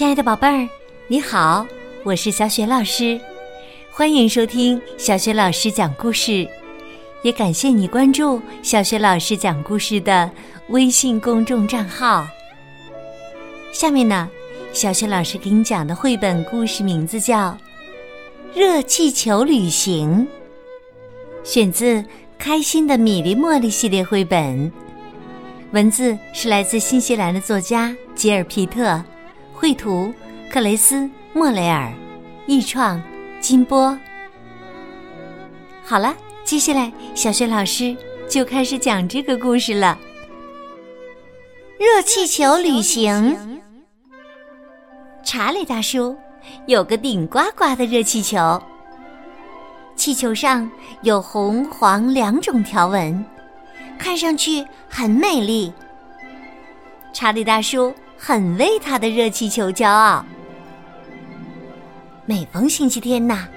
亲爱的宝贝儿，你好，我是小雪老师，欢迎收听小雪老师讲故事，也感谢你关注小雪老师讲故事的微信公众账号。下面呢，小雪老师给你讲的绘本故事名字叫《热气球旅行》，选自《开心的米莉茉莉》系列绘本，文字是来自新西兰的作家吉尔·皮特，绘图克雷斯·莫雷尔，译创金波。好了，接下来小雪老师就开始讲这个故事了。热气球旅行。查理大叔有个顶呱呱的热气球，气球上有红黄两种条纹，看上去很美丽。查理大叔很为他的热气球骄傲，每逢星期天呐，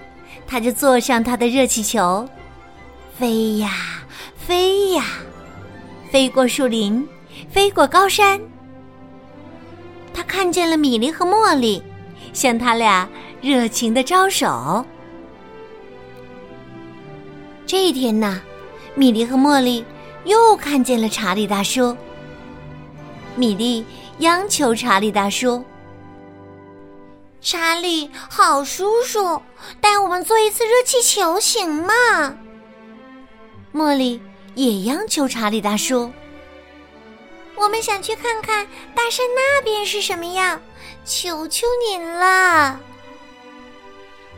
他就坐上他的热气球，飞呀飞呀，飞过树林，飞过高山。他看见了米莉和茉莉，向他俩热情地招手。这一天呢，米莉和茉莉又看见了查理大叔。米莉央求查理大叔：“查理，好叔叔，带我们坐一次热气球行吗？”茉莉也央求查理大叔：“我们想去看看大山那边是什么样，求求您了。”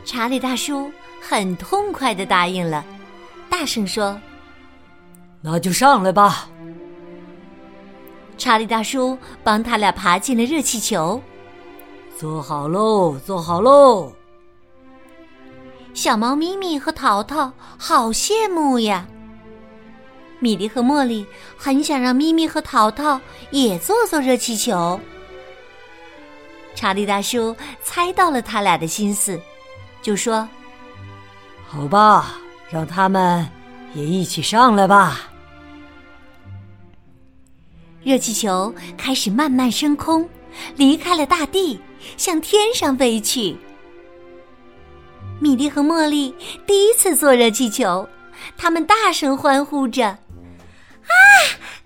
查理大叔很痛快地答应了，大声说：“那就上来吧。”查理大叔帮他俩爬进了热气球。坐好喽，坐好喽。小猫咪咪和淘淘好羡慕呀。米莉和茉莉很想让咪咪和淘淘也坐热气球。查理大叔猜到了他俩的心思，就说：“好吧，让他们也一起上来吧。”热气球开始慢慢升空，离开了大地，向天上飞去。米莉和茉莉第一次坐热气球，他们大声欢呼着：“啊，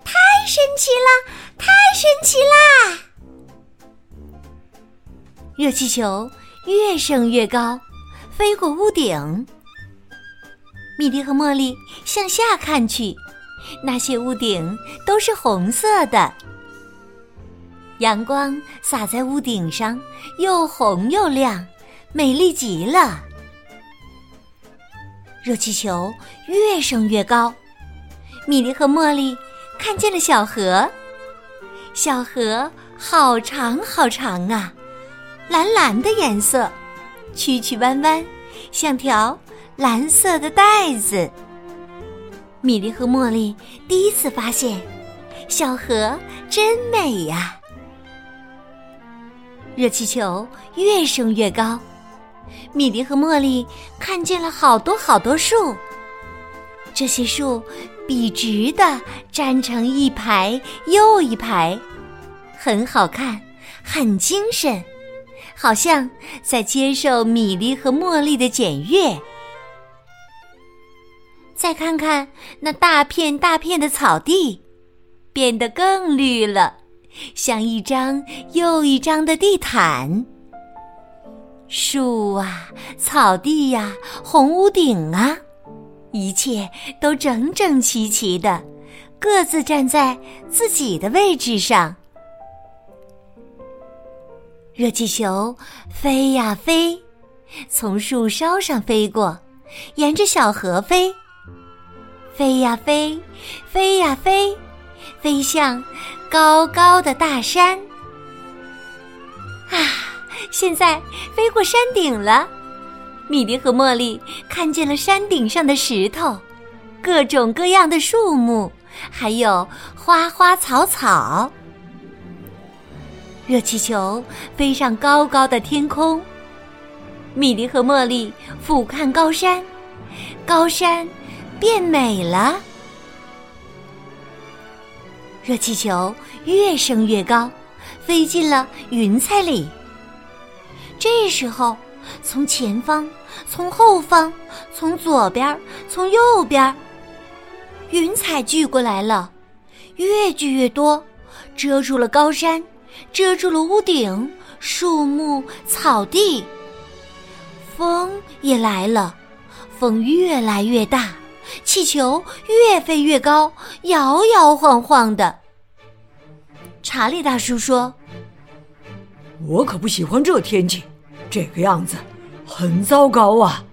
太神奇了，太神奇啦！”热气球越升越高，飞过屋顶。米莉和茉莉向下看去，那些屋顶都是红色的，阳光洒在屋顶上，又红又亮，美丽极了。热气球越升越高，米莉和茉莉看见了小河，小河好长好长啊，蓝蓝的颜色，曲曲弯弯，像条蓝色的带子。米莉和茉莉第一次发现，小河真美呀。热气球越升越高，米莉和茉莉看见了好多好多树，这些树笔直地站成一排又一排，很好看，很精神，好像在接受米莉和茉莉的检阅。再看看那大片大片的草地，变得更绿了，像一张又一张的地毯。树啊，草地啊，红屋顶啊，一切都整整齐齐的，各自站在自己的位置上。热气球飞呀飞，从树梢上飞过，沿着小河飞，飞呀飞，飞呀飞，飞向高高的大山。啊，现在飞过山顶了，米莉和茉莉看见了山顶上的石头，各种各样的树木，还有花花草草。热气球飞上高高的天空，米莉和茉莉俯瞰高山，高山变美了。热气球越升越高，飞进了云彩里，这时候，从前方，从后方，从左边，从右边，云彩聚过来了，越聚越多，遮住了高山，遮住了屋顶、树木、草地。风也来了，风越来越大，气球越飞越高，摇摇晃晃的。查理大叔说：“我可不喜欢这天气，这个样子很糟糕啊。”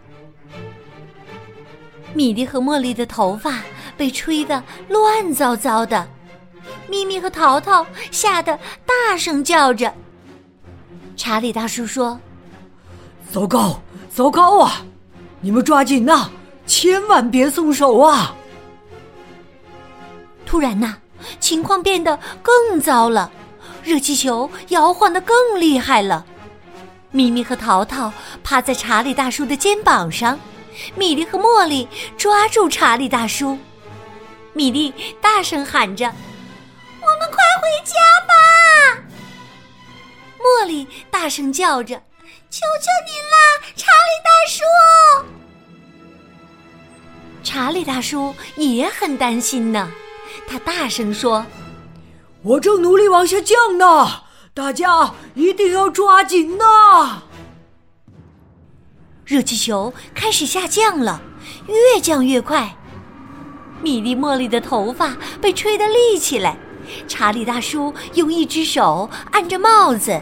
米莉和茉莉的头发被吹得乱糟糟的，咪咪和淘淘吓得大声叫着。查理大叔说：“糟糕，糟糕啊！你们抓紧呐，千万别松手啊！”突然呐，情况变得更糟了，热气球摇晃得更厉害了。咪咪和淘淘趴在查理大叔的肩膀上，米莉和茉莉抓住查理大叔。米莉大声喊着：“我们快回家吧！”茉莉大声叫着：“求求您啦，查理大叔！”查理大叔也很担心呢，他大声说：“我正努力往下降呢，大家一定要抓紧呐！”热气球开始下降了，越降越快。米莉茉莉的头发被吹得立起来，查理大叔用一只手按着帽子，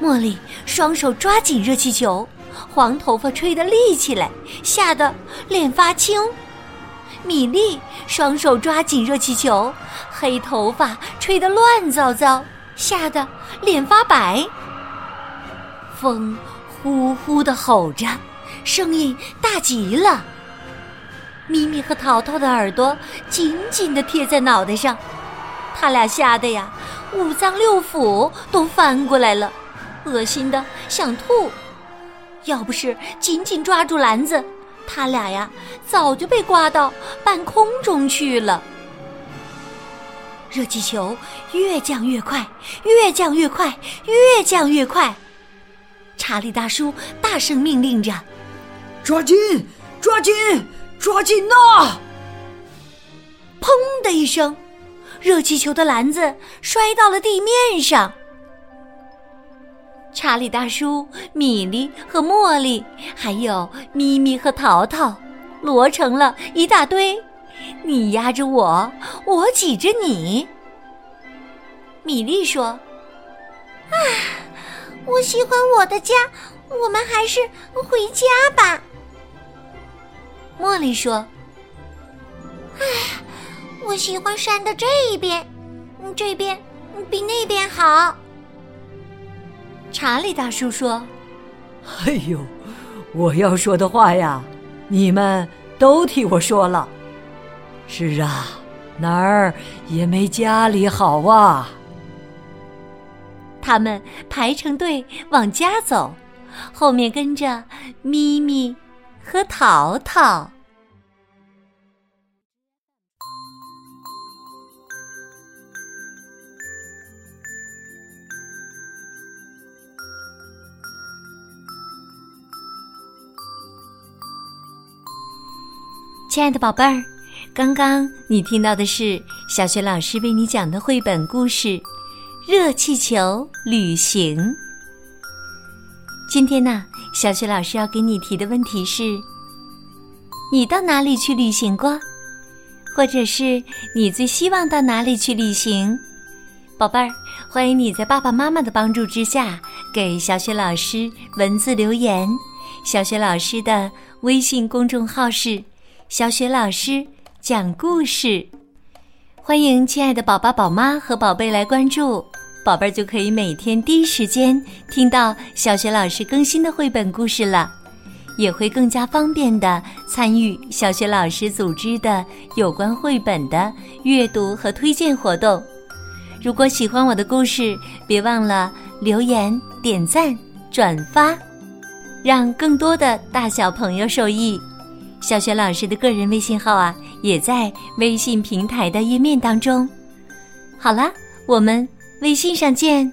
茉莉双手抓紧热气球，黄头发吹得立起来，吓得脸发青。米莉双手抓紧热气球，黑头发吹得乱糟糟，吓得脸发白。风呼呼地吼着，声音大极了。咪咪和淘淘的耳朵紧紧地贴在脑袋上，他俩吓得呀，五脏六腑都翻过来了，恶心的想吐。要不是紧紧抓住篮子，他俩呀早就被刮到半空中去了。热气球越降越快，越降越快，越降越快。查理大叔大声命令着：“抓紧，抓紧，抓紧呐！”砰的一声，热气球的篮子摔到了地面上。查理大叔、米莉和茉莉，还有咪咪和淘淘，摞成了一大堆，你压着我，我挤着你。米莉说：“啊，我喜欢我的家，我们还是回家吧。”茉莉说：“哎，我喜欢山的这一边，这边比那边好。”查理大叔说：“哎呦，我要说的话呀，你们都替我说了。是啊，哪儿也没家里好啊。”他们排成队往家走，后面跟着咪咪和淘淘。亲爱的宝贝儿，刚刚你听到的是小雪老师为你讲的绘本故事《热气球旅行》。今天呢，小雪老师要给你提的问题是：你到哪里去旅行过？或者是你最希望到哪里去旅行？宝贝儿，欢迎你在爸爸妈妈的帮助之下，给小雪老师文字留言。小雪老师的微信公众号是小雪老师讲故事，欢迎亲爱的宝爸宝妈和宝贝来关注，宝贝就可以每天第一时间听到小雪老师更新的绘本故事了，也会更加方便地参与小雪老师组织的有关绘本的阅读和推荐活动。如果喜欢我的故事，别忘了留言、点赞、转发，让更多的大小朋友受益。小雪老师的个人微信号啊，也在微信平台的页面当中。好了，我们微信上见。